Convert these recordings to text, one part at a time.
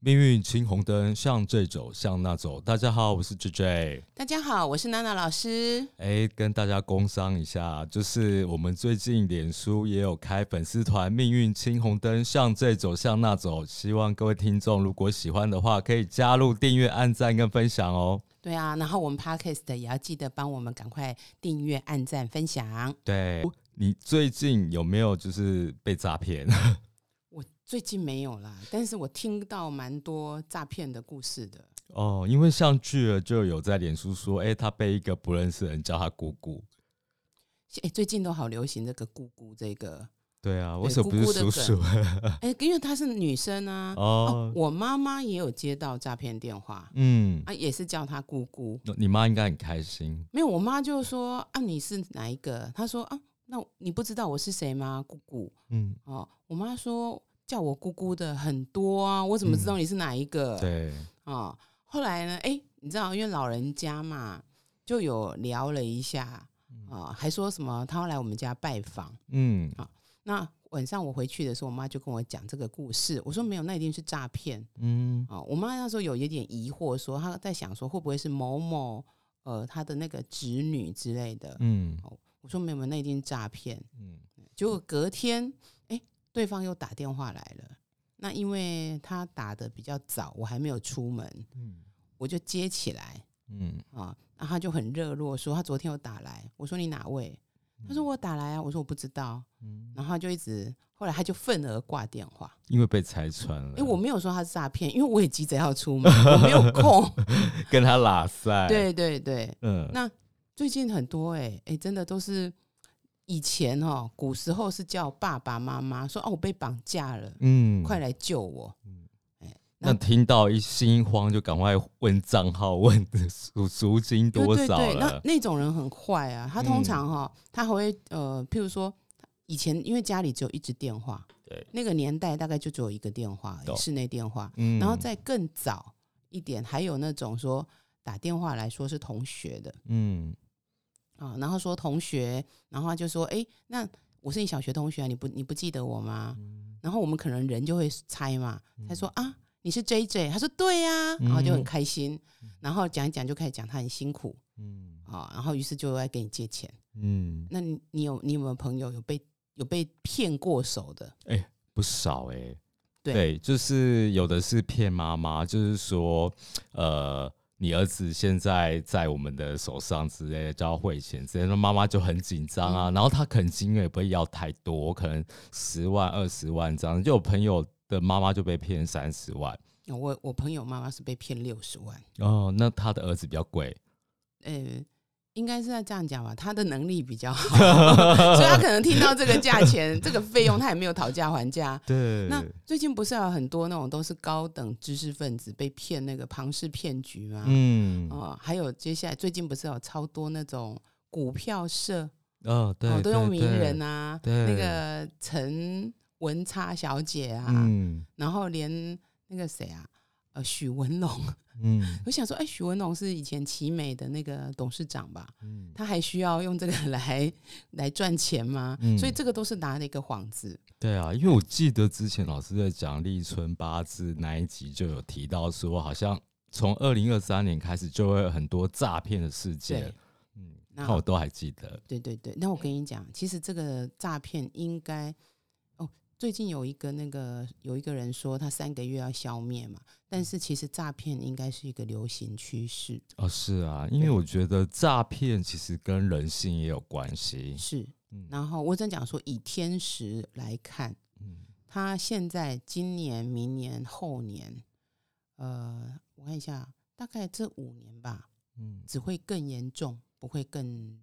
命运青红灯，向这走，向那走。大家好，我是 JJ。大家好，我是娜娜老师。跟大家工商一下，就是我们最近脸书也有开粉丝团，命运青红灯，向这走，向那走。希望各位听众如果喜欢的话，可以加入订阅、按赞跟分享哦。对啊，然后我们 Podcast 也要记得帮我们赶快订阅、按赞、分享。对，你最近有没有就是被诈骗？最近没有啦，但是我听到蛮多诈骗的故事的哦。因为像巨儿就有在脸书说，他被一个不认识的人叫他姑姑。最近都好流行这个姑姑这个。对啊，我手不是叔叔。因为她是女生啊。哦，我妈妈也有接到诈骗电话，也是叫她姑姑。你妈应该很开心。没有，我妈就说啊，你是哪一个？她说啊，那你不知道我是谁吗？姑姑。我妈说。叫我姑姑的很多啊，我怎么知道你是哪一个？对哦，后来呢？你知道，因为老人家嘛，就有聊了一下啊，还说什么他要来我们家拜访。那晚上我回去的时候，我妈就跟我讲这个故事。我说没有，那一定是诈骗。我妈那时候有点疑惑说，她在想说会不会是某某她的那个侄女之类的。我说没有，那一定是诈骗。结果隔天。对方又打电话来了，那因为他打的比较早，我还没有出门，我就接起来，然后他就很热络说他昨天有打来，我说你哪位？他说我打来啊，我说我不知道，然后他就一直，后来他就愤而挂电话，因为被拆穿了。我没有说他是诈骗，因为我也急着要出门，我没有空跟他拉塞。对对对，那最近很多真的都是。以前古时候是叫爸爸妈妈说，我被绑架了，快来救我。那听到一心慌就赶快问账号，问赎金多少了。对对对，那种人很坏啊，他通常他还会譬如说以前因为家里只有一支电话，对，那个年代大概就只有一个电话，室内电话。然后再更早一点，还有那种说打电话来说是同学的，然后说同学，然后他就说那我是你小学同学啊，你不记得我吗？然后我们可能人就会猜嘛，他说啊你是 JJ， 他说对啊，然后就很开心，然后讲一讲就开始讲他很辛苦，然后于是就来给你借钱。那你有没有朋友有被骗过手的？不少。对，就是有的是骗妈妈，就是说你儿子现在在我们的手上之类的，就要汇钱之类的，妈妈就很紧张啊。然后他可能金额也不会要太多，可能10万、20万这样。就有朋友的妈妈就被骗30万，我朋友妈妈是被骗60万。哦，那他的儿子比较贵。应该是要这样讲吧，他的能力比较好，所以他可能听到这个价钱、这个费用，他也没有讨价还价。对。那最近不是有很多那种都是高等知识分子被骗那个庞氏骗局吗？还有接下来最近不是有超多那种股票社，对，都用名人啊，那个陈文差小姐啊，然后连那个谁啊。许文龙，我想说，许文龙是以前奇美的那个董事长吧？他还需要用这个来赚钱吗？所以这个都是拿了一个幌子。对啊，因为我记得之前老师在讲立春八字那一集就有提到说，好像从2023年开始就会有很多诈骗的事件。那我都还记得。对对对，那我跟你讲，其实这个诈骗应该。最近有一个人说他3个月要消灭嘛，但是其实诈骗应该是一个流行趋势。是啊，因为我觉得诈骗其实跟人性也有关系。是，然后我正讲说以天时来看，他现在今年、明年、后年，我看一下，大概这5年吧，只会更严重，不会更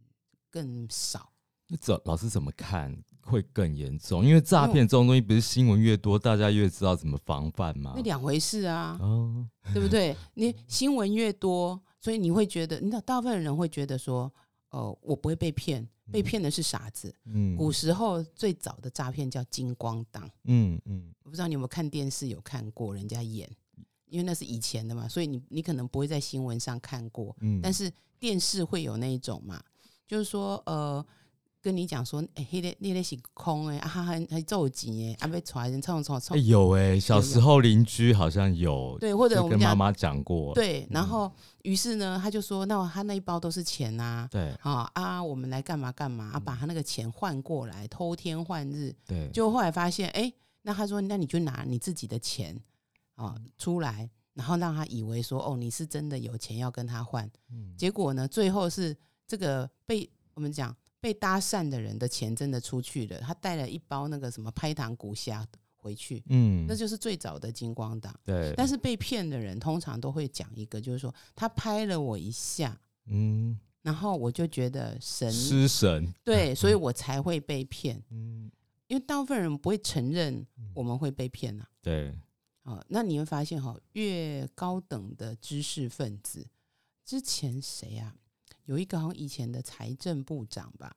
少。老师怎么看会更严重？因为诈骗这种东西不是新闻越多大家越知道怎么防范吗？那两回事啊，对不对？你新闻越多，所以你会觉得，你知道大部分人会觉得说我不会被骗，被骗的是傻子。古时候最早的诈骗叫金光党。我不知道你有没有看电视，有看过人家演，因为那是以前的嘛，所以你可能不会在新闻上看过，但是电视会有那一种嘛，就是说跟你讲说，哎、欸，那个是空哎，啊还皱紧哎，啊被传人冲。有哎、欸，小时候邻居好像有，对，或者我跟妈妈讲过，对。然后于是呢，他就说，那他那一包都是钱啊，对，哦、啊，我们来干嘛干嘛、啊，把他那个钱换过来，偷天换日，对。就后来发现，哎、欸，那他说，那你就拿你自己的钱啊、哦、出来，然后让他以为说，哦，你是真的有钱要跟他换、嗯。结果呢，最后是这个被我们讲。被搭讪的人的钱真的出去了，他带了一包那个什么拍糖骨虾回去，嗯，那就是最早的金光党。对，但是被骗的人通常都会讲一个，就是说他拍了我一下，嗯，然后我就觉得神失神，对，所以我才会被骗，嗯，因为大部分人不会承认我们会被骗啊。对，哦，那你会发现哈、哦，越高等的知识分子，之前谁啊？有一个好像以前的财政部长吧，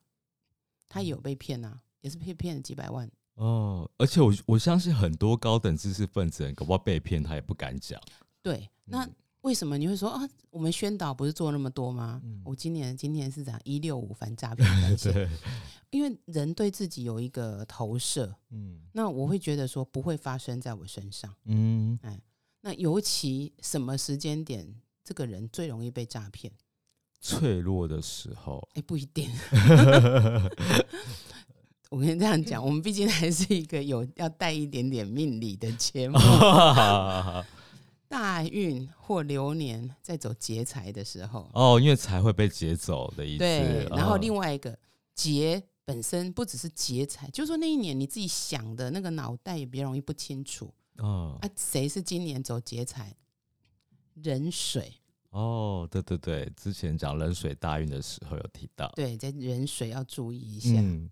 他有被骗啊，也是被骗了几百万哦。而且 我相信很多高等知识分子人搞不好被骗他也不敢讲。对，那为什么你会说啊？我们宣导不是做那么多吗？我、今年是讲165反诈骗专线，因为人对自己有一个投射，嗯，那我会觉得说不会发生在我身上，嗯，哎，那尤其什么时间点，这个人最容易被诈骗？脆弱的时候，哎、欸，不一定。我跟你这样讲，我们毕竟还是一个有要带一点点命理的节目。大运或流年在走劫财的时候，哦，因为财会被劫走的意思。对，然后另外一个劫本身不只是劫财，就是说那一年你自己想的那个脑袋也比较容易不清楚。哦，啊，谁是今年走劫财？壬水。哦，对对对，之前讲壬水大运的时候有提到，对，在壬水要注意一下、嗯、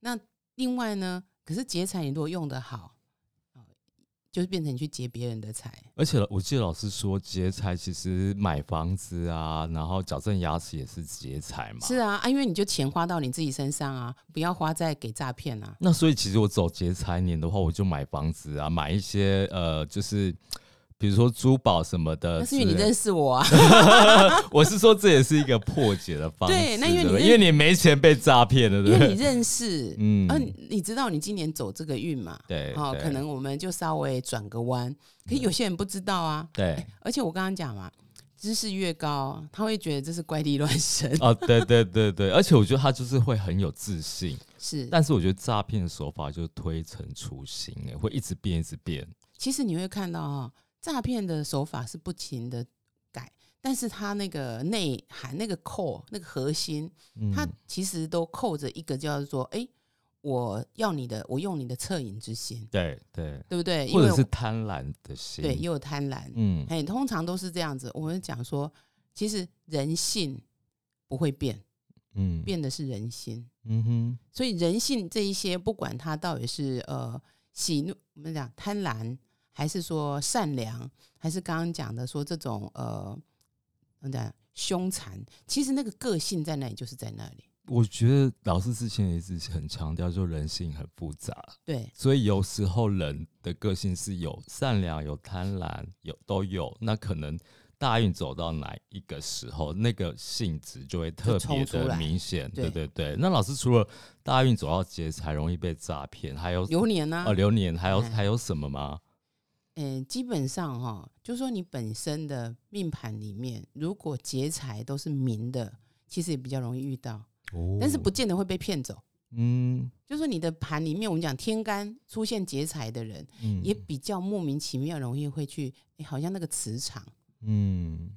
那另外呢，可是劫财你如果用得好，就是变成你去劫别人的财。而且我记得老师说劫财其实买房子啊，然后矫正牙齿也是劫财嘛。是 啊，因为你就钱花到你自己身上啊，不要花在给诈骗啊。那所以其实我走劫财年的话，我就买房子啊，买一些就是比如说珠宝什么的，那是因为你认识我啊。我是说这也是一个破解的方式。对，那因为你没钱被诈骗了，对不对？因为你认识，嗯，你知道你今年走这个运嘛？对，好、哦，可能我们就稍微转个弯。可是有些人不知道啊。对，欸、而且我刚刚讲嘛，知识越高，他会觉得这是怪力乱神。哦，对对对对，而且我觉得他就是会很有自信。是，但是我觉得诈骗手法就是推陈出新，会一直变，一直变。其实你会看到哈、哦。诈骗的手法是不停的改，但是它那个内涵、那个扣、那个核心，它其实都扣着一个叫做“哎、欸，我用你的恻隐之心”，对对，对不对？或者是贪婪的心，对，也有贪婪，嗯，哎，通常都是这样子。我们讲说，其实人性不会变，嗯，变的是人心，嗯哼。所以人性这一些，不管它到底是喜怒，我们讲贪婪。还是说善良，还是刚刚讲的说这种凶残，其实那个个性在那里就是在那里。我觉得老师之前也一直很强调说人性很复杂，对，所以有时候人的个性是有善良、有贪婪、有都有，那可能大运走到哪一个时候，那个性质就会特别的明显，对对对。那老师除了大运走到劫财容易被诈骗，还有流年啊，流年还有什么吗？基本上哈，就是说你本身的命盘里面，如果劫财都是明的，其实也比较容易遇到，哦、但是不见得会被骗走。嗯，就是说你的盘里面，我们讲天干出现劫财的人、嗯，也比较莫名其妙，容易会去，好像那个磁场，嗯，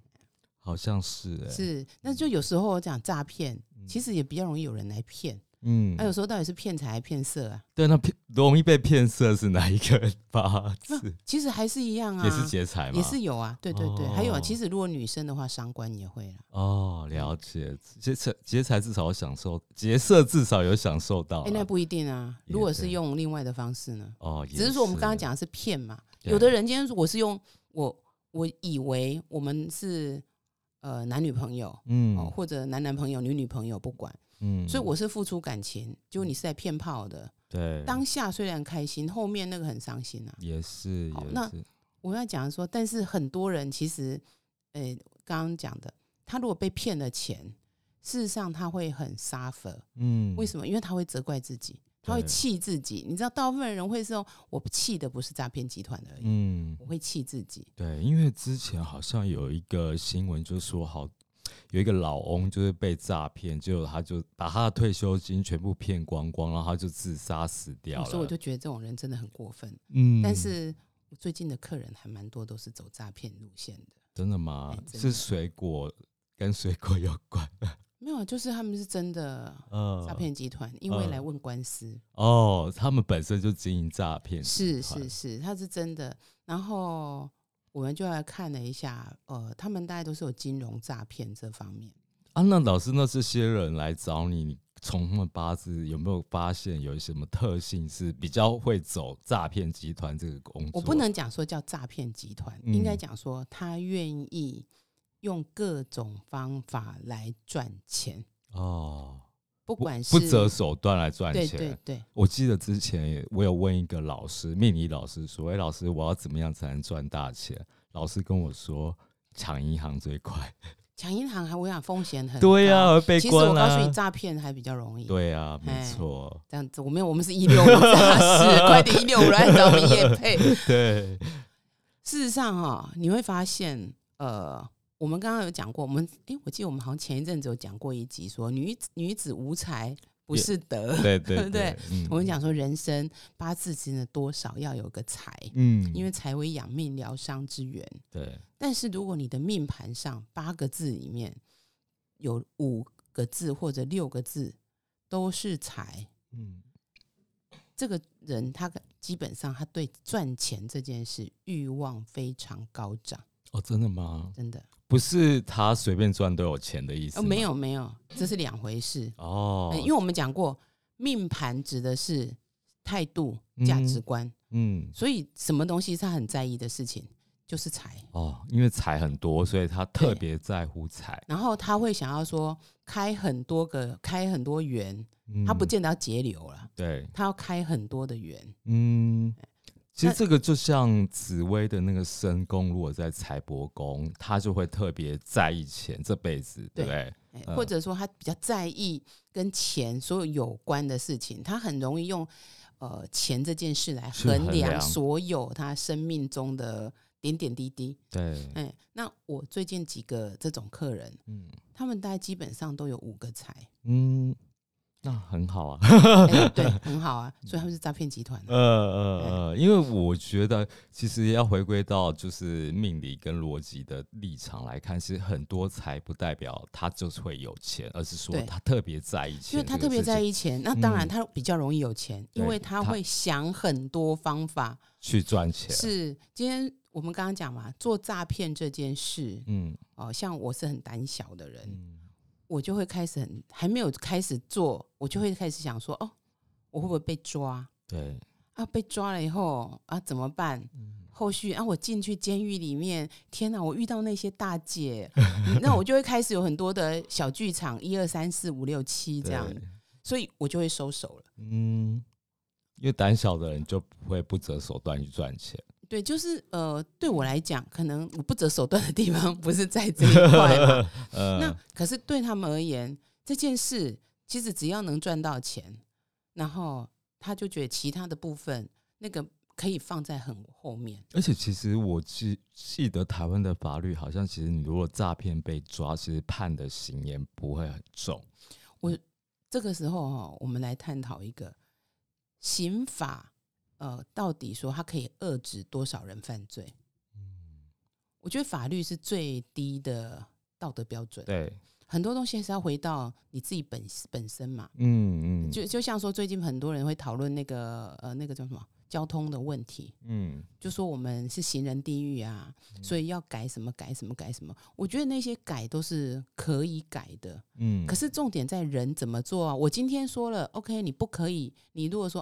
好像是、欸，是，那就有时候我讲诈骗，其实也比较容易有人来骗。嗯，那、啊、有时候到底是骗财还是骗色啊？对，那容易被骗色是哪一个八字、啊？其实还是一样啊，也是劫财嘛，也是有啊，对对对，哦、还有啊，其实如果女生的话，伤官也会啦。哦，了解，劫财至少有享受，劫色至少有享受到。哎、欸，那不一定啊，如果是用另外的方式呢？哦，只是说我们刚刚讲的是骗嘛，有的人今天我是用我以为我们是男女朋友，嗯、哦，或者男朋友、女朋友，不管。嗯、所以我是付出感情，结果你是在骗炮的。对，当下虽然开心，后面那个很伤心啊。也是。好，那我要讲说，但是很多人其实，刚刚讲的，他如果被骗了钱，事实上他会很 suffer。 为什么？因为他会责怪自己，他会气自己。你知道大部分人会是用我气的不是诈骗集团而已，我会气自己。对，因为之前好像有一个新闻就说好有一个老翁就是被诈骗，结果他就把他的退休金全部骗光光，然后他就自杀死掉了。所以我就觉得这种人真的很过分。但是我最近的客人还蛮多都是走诈骗路线的。真的吗？欸，真的是水果跟水果有关？没有，就是他们是真的诈骗集团，因为来问官司。哦，他们本身就经营诈骗集团。是是是，他是真的。然后我们就来看了一下，他们大概都是有金融诈骗这方面。啊，那老师，那这些人来找你，你从他们八字有没有发现有什么特性是比较会走诈骗集团这个工作？我不能讲说叫诈骗集团，应该讲说他愿意用各种方法来赚钱。哦，不管是不择手段来赚钱。对对对，我记得之前我有问一个老师，命理老师说，老师我要怎么样才能赚大钱？老师跟我说抢银行最快。抢银行还我想风险很高。对啊，被关啊。其实我告诉你诈骗还比较容易。对啊，没错。这样子我没有，我们是165诈尸。快点165来找我们业配。对，事实上你会发现我们刚刚有讲过，我们我记得我们好像前一阵子有讲过一集说 女子无才不是德。对对 对, 对，我们讲说人生八字真的多少要有个财，因为财为养命疗伤之源。对，但是如果你的命盘上8个字里面有5个字或者6个字都是财，这个人他基本上他对赚钱这件事欲望非常高涨。哦，真的吗？真的。不是他随便赚都有钱的意思吗？没有没有，这是两回事。哦，因为我们讲过命盘指的是态度价值观，所以什么东西是他很在意的事情就是财。哦，因为财很多，所以他特别在乎财，然后他会想要说开很多个，开很多元，他不见得要节流了。对，他要开很多的元。其实这个就像紫微的那个身宫，如果在财帛宫，他就会特别在意钱这辈子，对不对？或者说他比较在意跟钱所有关的事情，他很容易用钱这件事来衡量所有他生命中的点点滴滴。对，那我最近几个这种客人，他们大概基本上都有5个财。那很好啊。对，很好啊，所以他们是诈骗集团啊。因为我觉得其实要回归到就是命理跟逻辑的立场来看，其实很多财不代表他就是会有钱，而是说他特别在意钱。因为他特别在意钱，那当然他比较容易有钱，因为他会想很多方法去赚钱。是，今天我们刚刚讲嘛，做诈骗这件事，像我是很胆小的人，我就会开始还没有开始做，我就会开始想说，我会不会被抓？对啊，被抓了以后啊怎么办？后续啊，我进去监狱里面，天哪，我遇到那些大姐，那我就会开始有很多的小剧场，1、2、3、4、5、6、7这样，所以我就会收手了。因为胆小的人就不会不择手段去赚钱。对，就是对我来讲，可能我不择手段的地方不是在这一块嘛。那可是对他们而言，这件事其实只要能赚到钱，然后他就觉得其他的部分那个可以放在很后面。而且其实我记得台湾的法律好像，其实你如果诈骗被抓，其实判的刑也不会很重。我这个时候我们来探讨一个刑法。到底说他可以遏制多少人犯罪？我觉得法律是最低的道德标准。对，很多东西还是要回到你自己本身嘛。就像说最近很多人会讨论那个叫什么交通的问题。就说我们是行人地狱啊，所以要改什么改什么改什么。我觉得那些改都是可以改的。可是重点在人怎么做啊？我今天说了 ，OK， 你不可以。你如果说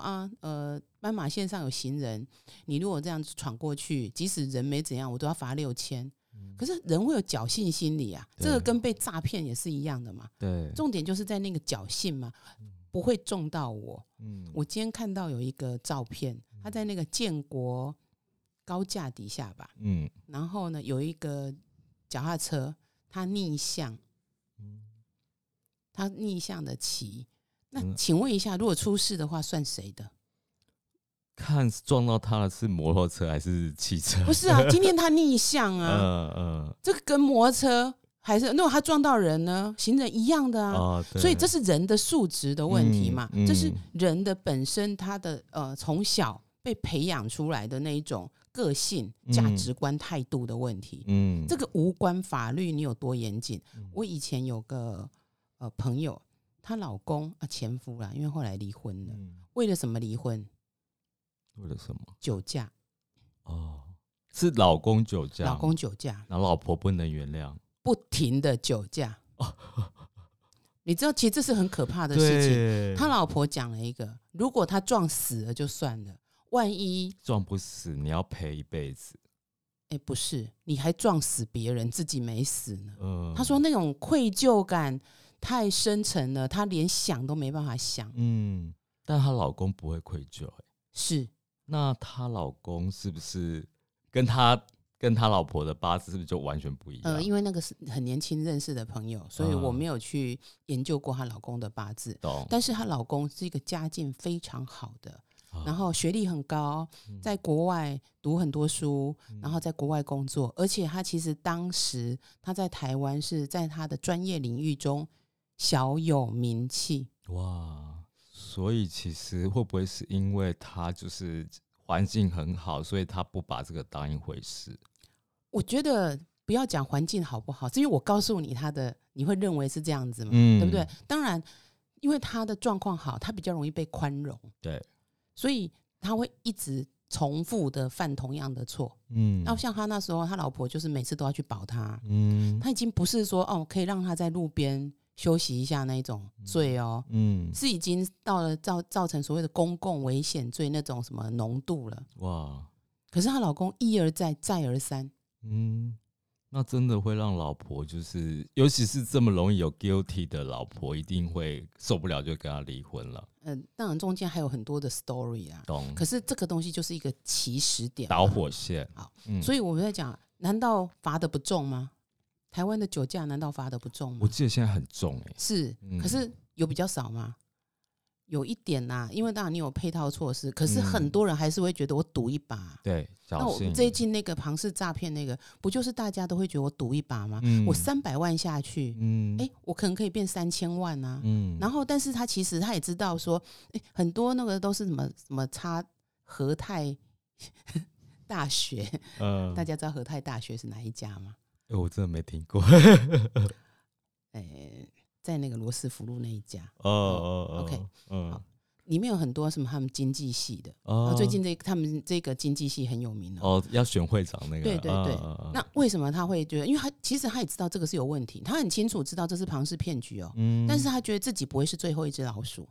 斑马线上有行人，你如果这样闯过去，即使人没怎样，我都要罚6000。可是人会有侥幸心理啊，这个跟被诈骗也是一样的嘛。对，重点就是在那个侥幸嘛，不会中到我。我今天看到有一个照片，他在那个建国高架底下吧，然后呢有一个脚踏车，他逆向，他逆向的骑。那请问一下，如果出事的话，算谁的？看撞到他的是摩托车还是汽车？不是啊，今天他逆向啊，这个跟摩托车还是如果他撞到人呢，行人一样的啊。哦、所以这是人的素质的问题嘛，这是人的本身他的从小被培养出来的那一种个性、价值观、态度的问题。这个无关法律，你有多严谨？我以前有个朋友，她老公啊前夫啦，因为后来离婚了。为了什么离婚？为了什么？酒驾。哦，是老公酒驾，老公酒驾，然后老婆不能原谅，不停的酒驾。哦、你知道，其实这是很可怕的事情。他老婆讲了一个，如果他撞死了就算了，万一撞不死，你要赔一辈子。哎、欸，不是，你还撞死别人，自己没死呢。他说那种愧疚感太深沉了，他连想都没办法想。但她老公不会愧疚、欸，是。那她老公是不是跟她老婆的八字是不是就完全不一样？因为那个是很年轻认识的朋友，所以我没有去研究过她老公的八字。但是她老公是一个家境非常好的，然后学历很高，在国外读很多书，然后在国外工作，而且她其实当时她在台湾是在她的专业领域中小有名气。哇！所以其实会不会是因为他就是环境很好，所以他不把这个当一回事？我觉得不要讲环境好不好，是因为我告诉你他的，你会认为是这样子嘛，对不对？当然，因为他的状况好，他比较容易被宽容，对，所以他会一直重复的犯同样的错。那像他那时候，他老婆就是每次都要去保他，他已经不是说哦，可以让他在路边休息一下那一种罪哦，是已经到了造成所谓的公共危险罪那种什么浓度了。哇！可是她老公一而再再而三，那真的会让老婆就是，尤其是这么容易有 guilty 的老婆，一定会受不了就跟她离婚了。当然中间还有很多的 story 啊，懂。可是这个东西就是一个起始点，导火线。好，所以我们在讲，难道罚得不重吗？台湾的酒驾难道罚得不重吗？我记得现在很重欸。是，可是有比较少吗？有一点啦，因为当然你有配套措施，可是很多人还是会觉得我赌一把。对，那我最近那个庞氏诈骗那个，不就是大家都会觉得我赌一把吗？我300万下去，我可能可以变3000万啊。然后，但是他其实他也知道说，很多那个都是什么差和泰大学，大家知道和泰大学是哪一家吗？我真的没听过、在那个罗斯福路那一家。OK， 好，里面有很多什么他们经济系的，最近他们这个经济系很有名哦，要选会长那个。对对对，那为什么他会觉得？因为他其实他也知道这个是有问题，他很清楚知道这是庞氏骗局哦，但是他觉得自己不会是最后一只老鼠，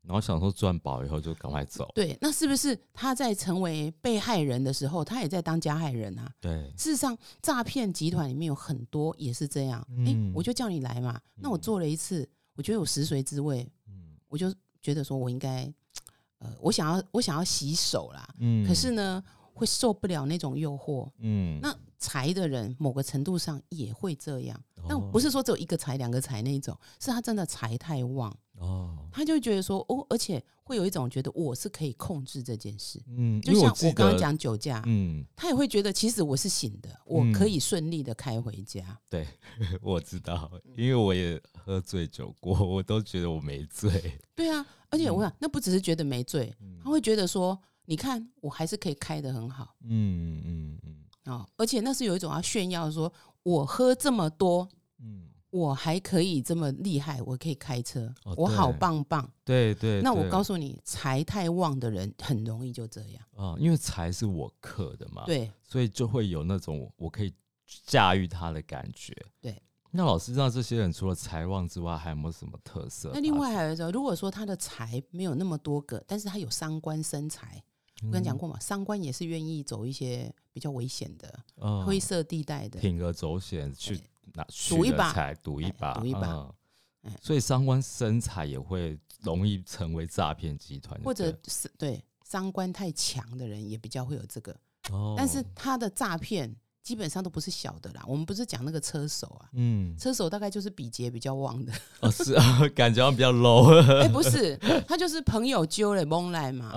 然后想说赚饱以后就赶快走。对，那是不是他在成为被害人的时候，他也在当加害人啊？对，事实上诈骗集团里面有很多也是这样。我就叫你来嘛，那我做了一次，我觉得有食髓知味，我就觉得说我应该，我想要洗手啦，可是呢，会受不了那种诱惑，那财的人某个程度上也会这样，但不是说只有一个财、两个财那一种，是他真的财太旺，他就觉得说哦，而且会有一种觉得我是可以控制这件事，就像我刚刚讲酒驾，他也会觉得其实我是醒的，我可以顺利的开回家。对，我知道，因为我也喝醉酒过，我都觉得我没醉。对啊，而且我想那不只是觉得没醉，他会觉得说，你看我还是可以开得很好，而且那是有一种要炫耀说，我喝这么多，我还可以这么厉害，我可以开车，我好棒棒。对 对，那我告诉你，财太旺的人很容易就这样，因为财是我克的嘛，对，所以就会有那种我可以驾驭他的感觉。对，那老师知道这些人除了财旺之外，还有没有什么特色？那另外还有一种，如果说他的财没有那么多个，但是他有伤官生财。我跟你讲过嘛，伤官也是愿意走一些比较危险的、灰色地带的，铤而走险去赌一把，赌一把。所以伤官生财也会容易成为诈骗集团，或者是对伤官太强的人也比较会有这个。但是他的诈骗基本上都不是小的啦，我们不是讲那个车手啊，车手大概就是比劫比较旺的，哦是啊，感觉比较 low， 哎、欸、不是，他就是朋友揪了蒙来嘛，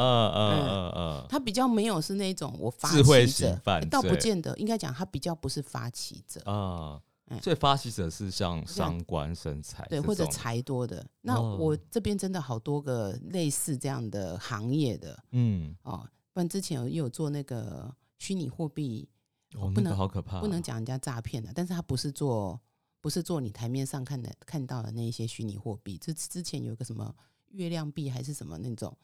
他比较没有是那种我发起者，智慧型犯罪、欸、倒不见得，应该讲他比较不是发起者啊、所以发起者是像商官生财，对，或者财多的。那我这边真的好多个类似这样的行业的，不然之前也有做那个虚拟货币。哦、不能、那個、好可怕、啊，不能讲人家诈骗的，但是他不是做你台面上看到的那些虚拟货币。之前有一个什么月亮币还是什么那种，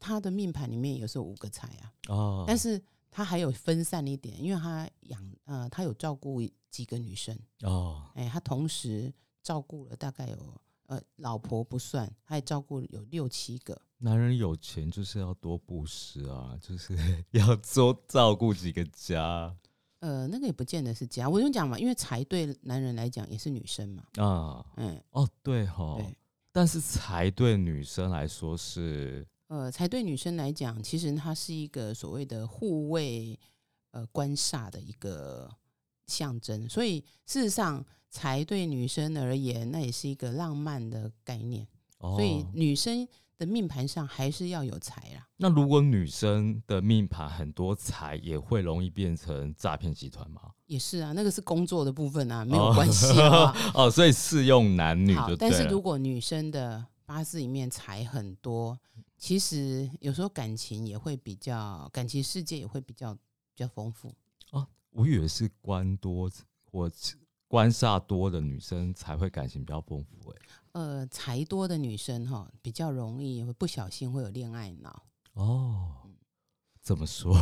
他的命盘里面有时候5个财啊，哦、但是他还有分散一点，因为他他有照顾几个女生哦，哎、欸，他同时照顾了大概有老婆不算，他也照顾有6-7个。男人有钱就是要多布施啊，就是要多照顾几个家。那个也不见得是家，我就讲嘛，因为财对男人来讲也是女生嘛。啊，哦，对吼，对，但是财对女生来说是，财对女生来讲，其实它是一个所谓的护卫官煞的一个象征，所以事实上财对女生而言，那也是一个浪漫的概念，所以女生的命盘上还是要有财啦。那如果女生的命盘很多财，也会容易变成诈骗集团吗？也是啊，那个是工作的部分啊，没有关系啊。哦，所以适用男女就对了。但是如果女生的八字里面财很多，其实有时候感情世界也会比较丰富。哦，我以为是官多或官煞多的女生才会感情比较丰富耶。财多的女生哈，比较容易不小心会有恋爱脑哦。怎么说？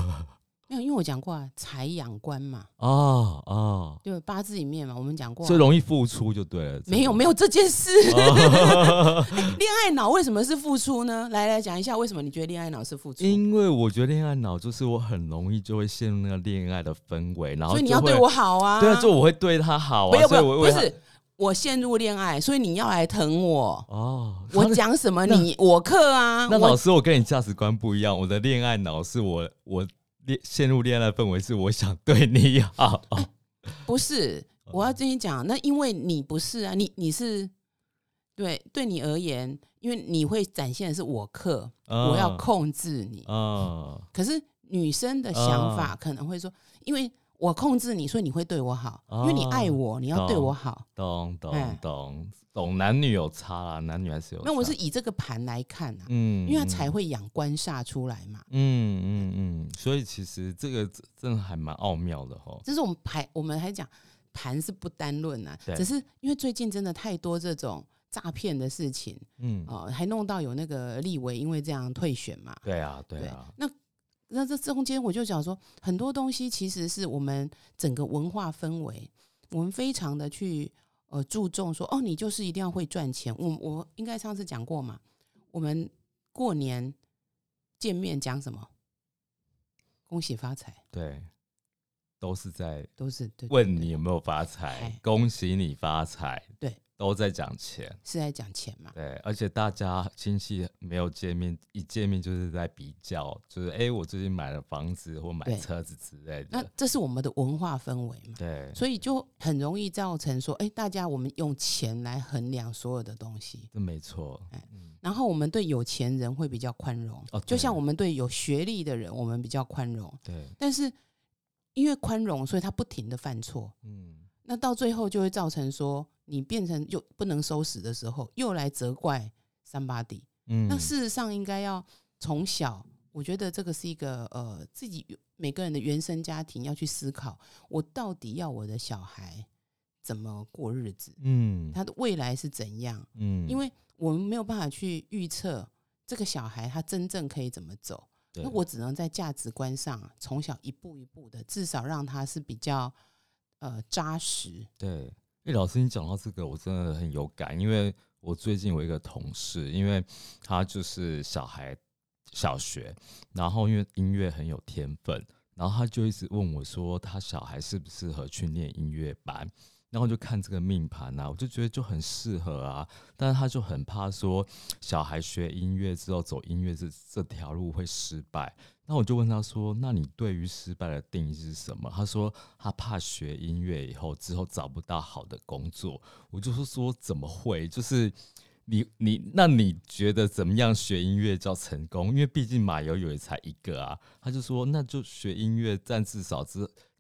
没有，因为我讲过啊，财养官嘛。哦，对，八字里面嘛，我们讲过、啊，所以容易付出就对了。没有这件事。哦欸、恋爱脑为什么是付出呢？来讲一下，为什么你觉得恋爱脑是付出？因为我觉得恋爱脑就是我很容易就会陷入那个恋爱的氛围，然后就会所以你要对我好啊。对啊，就我会对他好啊。不是。我陷入恋爱，所以你要来疼我哦。我讲什么你我克啊？那老师，我跟你价值观不一样。我的恋爱脑是我陷入恋爱氛围，是我想对你好。不是，我要跟你讲，那因为你不是啊，你是对你而言，因为你会展现的是我克，我要控制你啊。可是女生的想法可能会说，因为我控制你，所以你会对我好，因为你爱我，你要对我好。懂，男女有差啦，男女还是有差。那我是以这个盘来看啊，因为他才会养官煞出来嘛，所以其实这个真的还蛮奥妙的吼。这是我们还讲盘是不单论啊，只是因为最近真的太多这种诈骗的事情，还弄到有那个立委因为这样退选嘛。对啊，那这中间我就讲说，很多东西其实是我们整个文化氛围，我们非常的去注重说，哦，你就是一定要会赚钱。我应该上次讲过嘛，我们过年见面讲什么？恭喜发财。对，都是问你有没有发财，恭喜你发财。对。都在讲钱，是在讲钱嘛？对，而且大家亲戚没有见面，一见面就是在比较，就是我最近买了房子或买车子之类的。那这是我们的文化氛围嘛？对，所以就很容易造成说，大家我们用钱来衡量所有的东西，这没错。然后我们对有钱人会比较宽容，就像我们对有学历的人，我们比较宽容。对，但是因为宽容，所以他不停的犯错。那到最后就会造成说，你变成就不能收拾的时候，又来责怪somebody。那事实上应该要从小，我觉得这个是一个自己每个人的原生家庭要去思考，我到底要我的小孩怎么过日子？他的未来是怎样？因为我们没有办法去预测这个小孩他真正可以怎么走，那我只能在价值观上从小一步一步的，至少让他是比较。扎实。对，老师，你讲到这个，我真的很有感，因为我最近有一个同事，因为他就是小孩小学，然后因为音乐很有天分，然后他就一直问我说，他小孩适不适合去念音乐班？然后就看这个命盘啊，我就觉得就很适合啊，但是他就很怕说小孩学音乐之后走音乐这条路会失败。那我就问他说，那你对于失败的定义是什么？他说他怕学音乐以后之后找不到好的工作。我就是说怎么会，就是那你觉得怎么样学音乐叫成功？因为毕竟马友友也才一个啊。他就说那就学音乐，但至少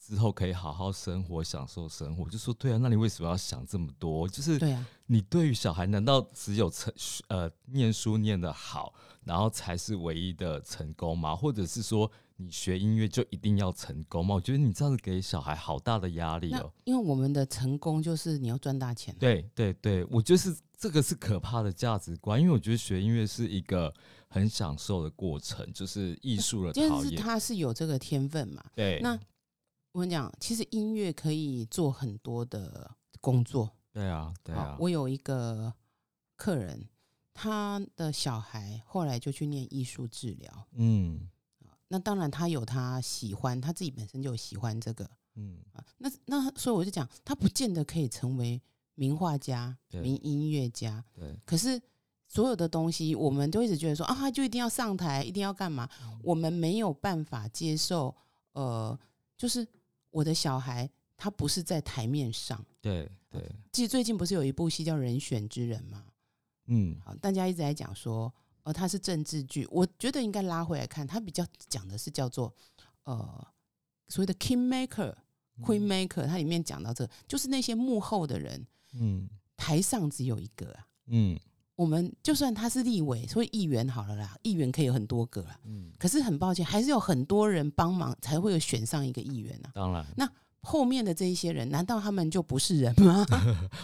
之后可以好好生活，享受生活。就说对啊，那你为什么要想这么多？就是对啊，你对于小孩难道只有念书念得好，然后才是唯一的成功吗？或者是说你学音乐就一定要成功吗？我觉得你这样子给小孩好大的压力哦。因为我们的成功就是你要赚大钱啊。对对对，我就是这个是可怕的价值观，因为我觉得学音乐是一个很享受的过程，就是艺术的考验。他是有这个天分嘛？对。那我跟你讲，其实音乐可以做很多的工作。对啊，对啊。我有一个客人，他的小孩后来就去念艺术治疗。嗯。那当然，他有他喜欢，他自己本身就有喜欢这个。嗯。那所以我就讲，他不见得可以成为名画家、名音乐家。对。可是所有的东西，我们都一直觉得说啊，他就一定要上台，一定要干嘛？我们没有办法接受，就是。我的小孩他不是在台面上，对对。其实最近不是有一部戏叫《人选之人》吗？嗯，好，大家一直在讲说，它是政治剧，我觉得应该拉回来看，它比较讲的是叫做所谓的 King Maker、Queen Maker， 它里面讲到这个，就是那些幕后的人，嗯，台上只有一个啊，嗯，我们就算他是立委，所以议员好了啦，议员可以有很多个啦，嗯，可是很抱歉，还是有很多人帮忙才会有选上一个议员啊。当然，那后面的这一些人，难道他们就不是人吗？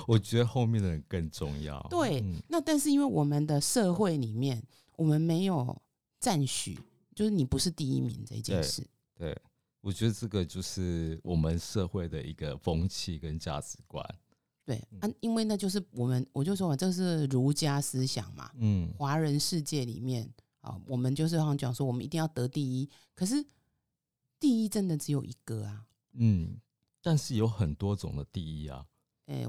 我觉得后面的人更重要。对，那但是因为我们的社会里面，我们没有赞许，就是你不是第一名这件事。对，对，我觉得这个就是我们社会的一个风气跟价值观。对啊，因为那就是我就说这是儒家思想嘛，嗯，华人世界里面啊，我们就是好像讲说我们一定要得第一，可是第一真的只有一个啊，嗯，但是有很多种的第一啊。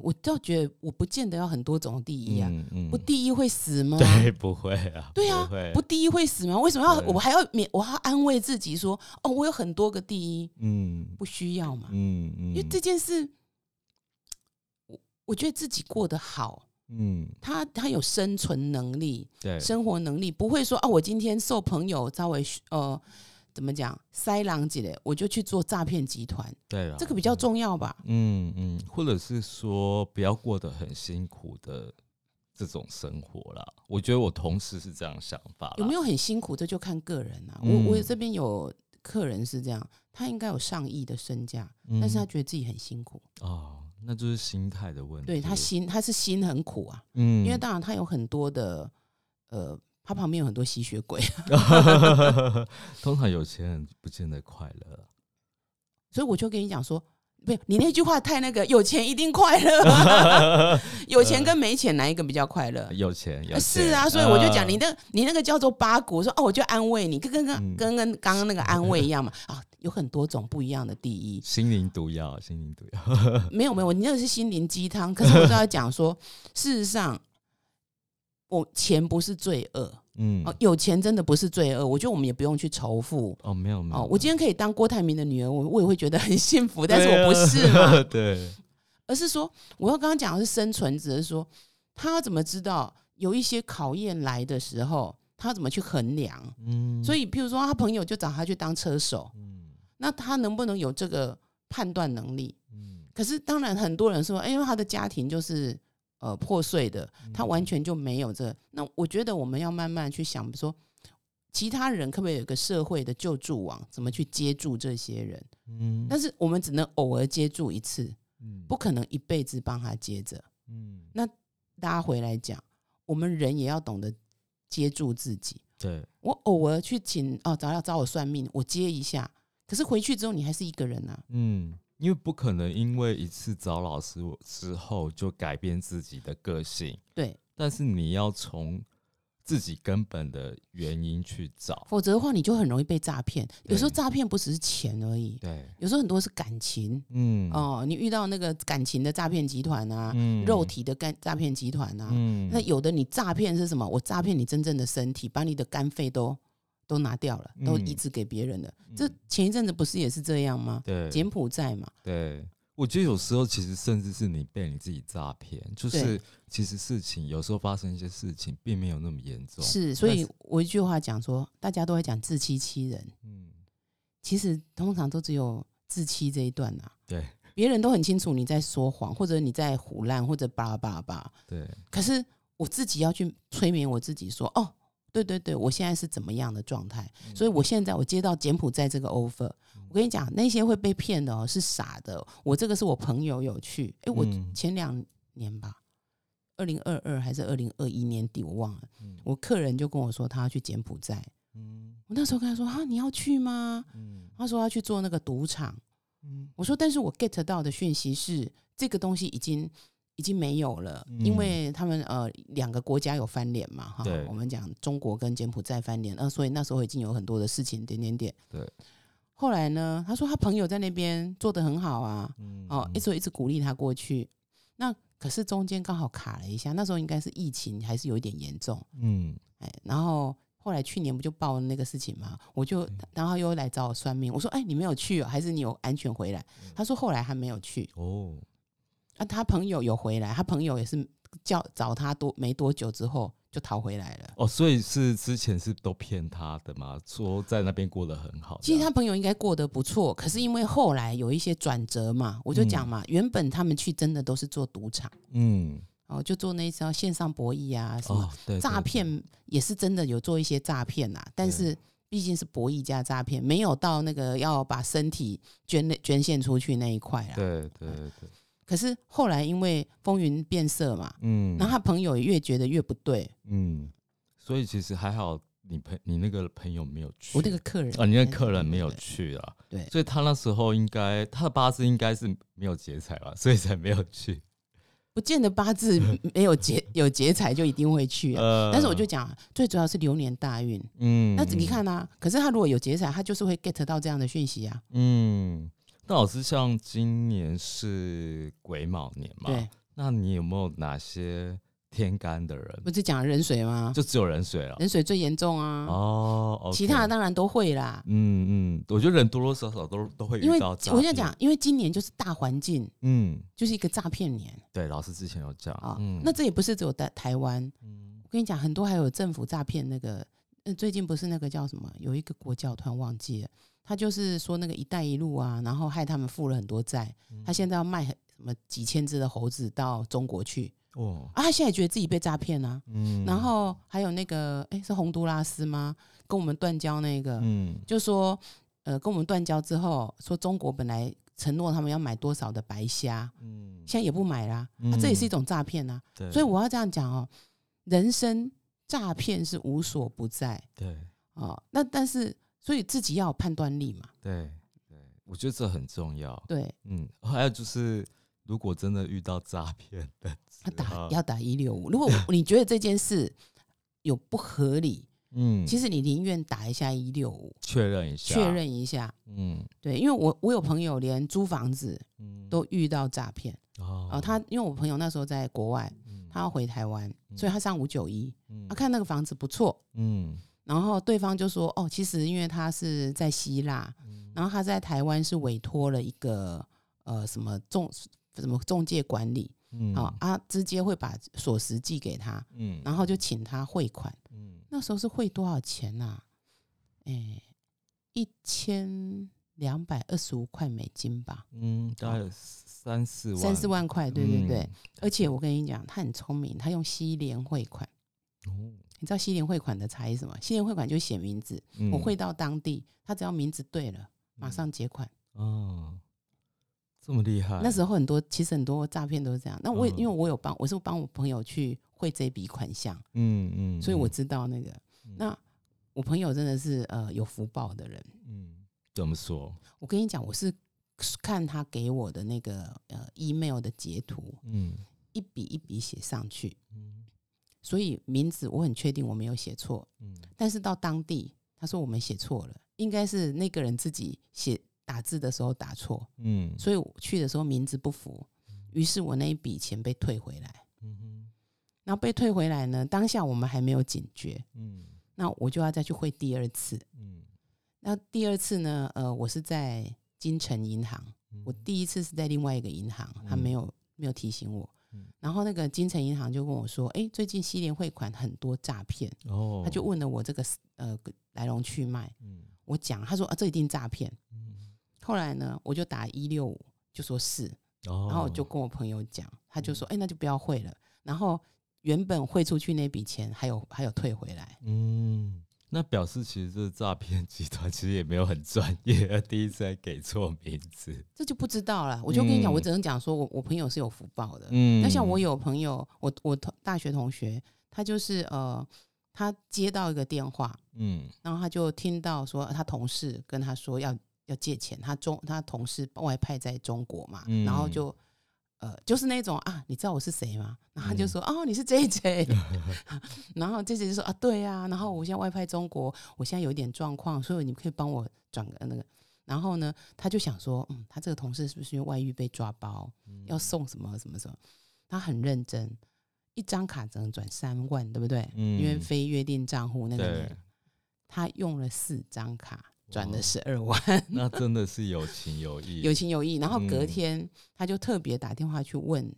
我倒觉得我不见得要很多种第一啊，嗯嗯，不第一会死吗？对，不会啊，对啊，不第一会死吗？为什么要我还要安慰自己说哦，我有很多个第一，嗯，不需要嘛，嗯嗯，因为这件事。我觉得自己过得好，嗯，他有生存能力，对，生活能力，不会说啊，我今天受朋友稍微怎么讲塞狼几嘞，我就去做诈骗集团，对啦，这个比较重要吧，嗯嗯，或者是说不要过得很辛苦的这种生活啦。我觉得我同事是这样想法啦，有没有很辛苦这就看个人啦，嗯，我这边有客人是这样，他应该有上亿的身价，嗯，但是他觉得自己很辛苦哦。那就是心态的问题。对，他是心很苦啊，嗯，因为当然他有很多的他旁边有很多吸血鬼。通常有钱人不见得快乐，所以我就跟你讲说，不，你那句话太那个，有钱一定快乐，啊，有钱跟没钱哪一个比较快乐？有钱是啊，所以我就讲你那个叫做八股，说哦，我就安慰你，跟刚刚那个安慰一样嘛，啊，有很多种不一样的第一，心灵毒药，没有，你那个是心灵鸡汤。可是我都要讲说，事实上，我钱不是罪恶。嗯，有钱真的不是罪恶，我觉得我们也不用去仇富哦，没有，我今天可以当郭台铭的女儿，我也会觉得很幸福，但是我不是嘛，对，而是说我要刚刚讲的是生存，只是说他怎么知道有一些考验来的时候，他怎么去衡量？嗯，所以譬如说他朋友就找他去当车手，嗯，那他能不能有这个判断能力？嗯，可是当然很多人说，因为他的家庭就是。破碎的，他完全就没有这个，那我觉得我们要慢慢去想，比如说其他人可不可以有一个社会的救助网，怎么去接住这些人，嗯，但是我们只能偶尔接住一次，嗯，不可能一辈子帮他接着，嗯，那大家回来讲，我们人也要懂得接住自己。对，我偶尔去请找我算命，我接一下，可是回去之后你还是一个人啊，嗯，因为不可能因为一次找老师之后就改变自己的个性，对。但是你要从自己根本的原因去找，否则的话你就很容易被诈骗。有时候诈骗不只是钱而已，对，有时候很多是感情。嗯，哦，你遇到那个感情的诈骗集团啊，肉体的诈骗集团啊，那有的你诈骗是什么？我诈骗你真正的身体，把你的肝肺都拿掉了，都移植给别人了。这前一阵子不是也是这样吗？对，柬埔寨嘛。对，我觉得有时候其实甚至是你被你自己诈骗，就是其实事情有时候发生一些事情并没有那么严重。是，所以我一句话讲说，大家都在讲自欺欺人，其实通常都只有自欺这一段啊。对，别人都很清楚你在说谎，或者你在唬烂，或者巴巴巴。对，可是我自己要去催眠我自己说，哦，对对对，我现在是怎么样的状态？所以我现在我接到柬埔寨这个 offer，我跟你讲，那些会被骗的，是傻的。我这个是我朋友有去，我前2年吧，2022还是2021年底，我忘了。我客人就跟我说他要去柬埔寨，我那时候跟他说啊，你要去吗？他说要去做那个赌场，我说但是我 get 到的讯息是这个东西已经没有了，因为他们两个国家有翻脸嘛，哈，我们讲中国跟柬埔寨翻脸，所以那时候已经有很多的事情点。对。后来呢，他说他朋友在那边做得很好啊，一直鼓励他过去。那可是中间刚好卡了一下，那时候应该是疫情还是有一点严重，然后后来去年不就爆了那个事情嘛，我就然后又来找我算命，我说哎，你没有去，还是你有安全回来？他说后来还没有去哦。啊，他朋友有回来，他朋友也是找他没多久之后就逃回来了。哦，所以是之前是都骗他的嘛，说在那边过得很好。其实他朋友应该过得不错，可是因为后来有一些转折嘛，我就讲嘛，原本他们去真的都是做赌场，就做那些线上博弈啊，什么诈骗也是真的有做一些诈骗啊，但是毕竟是博弈加诈骗，没有到那个要把身体捐献出去那一块啦。对对对。可是后来因为风云变色嘛，然后他朋友也越觉得越不对，所以其实还好你那个朋友没有去，我那个客人，你那个客人没有去啦，对，所以他那时候应该他的八字应该是没有劫财吧，所以才没有去。不见得八字没有有劫财就一定会去啊，但是我就讲最主要是流年大运，那你看啊，可是他如果有劫财，他就是会 get 到这样的讯息啊，那老师，像今年是癸卯年嘛？对。那你有没有哪些天干的人？不是讲壬水吗？就只有壬水了。壬水最严重啊！哦， okay，其他的当然都会啦。我觉得人多多少少都会遇到诈骗。我就讲，因为今年就是大环境，就是一个诈骗年。对，老师之前有讲啊，那这也不是只有台湾，我跟你讲，很多还有政府诈骗那个。最近不是那个叫什么，有一个国教团忘记了。他就是说那个一带一路啊，然后害他们付了很多债，他现在要卖什么几千只的猴子到中国去，他现在觉得自己被诈骗啊，然后还有那个是洪都拉斯吗？跟我们断交那个，就说跟我们断交之后，说中国本来承诺他们要买多少的白虾，现在也不买啦，这也是一种诈骗啊。所以我要这样讲哦，人生诈骗是无所不在，对，那但是。所以自己要有判断力嘛，对，我觉得这很重要。对，还有就是，如果真的遇到诈骗的，要打165。如果你觉得这件事有不合理，其实你宁愿打一下165，确认一下。对，因为我有朋友连租房子都遇到诈骗，他因为我朋友那时候在国外，他要回台湾，所以他上591，他看那个房子不错，然后对方就说其实因为他是在希腊，然后他在台湾是委托了一个什么中介管理，直接会把锁匙寄给他，然后就请他汇款，那时候是汇多少钱啊？1225块美金吧，大概3-4万块，对，而且我跟你讲，他很聪明，他用西联汇款。你知道西联汇款的差异是什么？西联汇款就写名字，我汇到当地，他只要名字对了，马上结款。这么厉害！那时候其实很多诈骗都是这样。那因为我是帮我朋友去汇这笔款项，所以我知道那个。那我朋友真的是有福报的人，怎么说？我跟你讲，我是看他给我的那个email 的截图，一笔一笔写上去。所以名字我很确定我没有写错，但是到当地他说我们写错了，应该是那个人自己写打字的时候打错，所以我去的时候名字不符，于是我那一笔钱被退回来。然后被退回来呢，当下我们还没有警觉，那我就要再去汇第二次。那第二次呢，我是在金城银行，我第一次是在另外一个银行，他没有提醒我。然后那个金城银行就跟我说，哎，最近西联汇款很多诈骗，他就问了我这个来龙去脉，我讲，他说啊，这一定诈骗。后来呢，我就打165，就说是，然后我就跟我朋友讲，他就说，哎，那就不要汇了。然后原本汇出去那笔钱还有退回来，那表示其实这诈骗集团其实也没有很专业，第一次还给错名字，这就不知道了。我就跟你讲，我只能讲说我朋友是有福报的。那像我有朋友，我大学同学，他就是他接到一个电话，然后他就听到说他同事跟他说要借钱，他同事外派在中国嘛，然后就。就是那种啊，你知道我是谁吗？然后他就说，哦，你是 JJ 然后 JJ 就说啊，对啊，然后我现在外派中国，我现在有点状况，所以你可以帮我转个那个。然后呢，他就想说，他这个同事是不是因为外遇被抓包，要送什么什么什么？他很认真，一张卡只能转3万，对不对？因为非约定账户那个，他用了4张卡。转了12万，那真的是有情有义，有情有义。然后隔天他就特别打电话去问，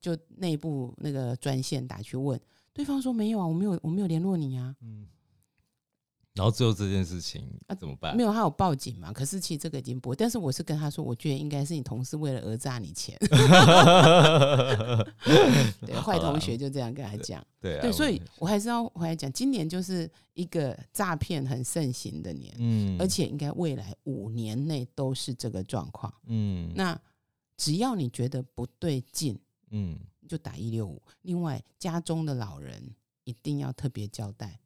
就内部那个专线打去问，对方说没有啊，我没有联络你啊。然后最后这件事情怎么办？没有，他有报警嘛？可是其实这个已经不，但是我是跟他说，我觉得应该是你同事为了讹诈你钱。对，坏同学就这样跟他讲。对，对，所以我还是要回来讲，今年就是一个诈骗很盛行的年，而且应该未来5年内都是这个状况，那只要你觉得不对劲，就打165。另外，家中的老人一定要特别交代，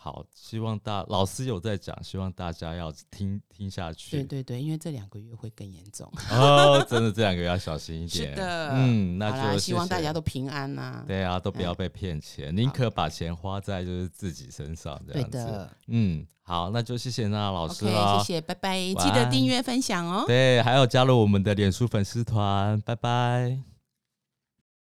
好，希望老师有在讲，希望大家要听下去。对对对，因为这2个月会更严重。哦，真的，这2个月要小心一点。是的，那就好啦，希望大家都平安啊。对啊，都不要被骗钱，宁可把钱花在就是自己身上这样子。对的，好，那就谢谢那老师了。OK， 谢谢，拜拜，记得订阅分享哦。对，还有加入我们的脸书粉丝团，拜拜。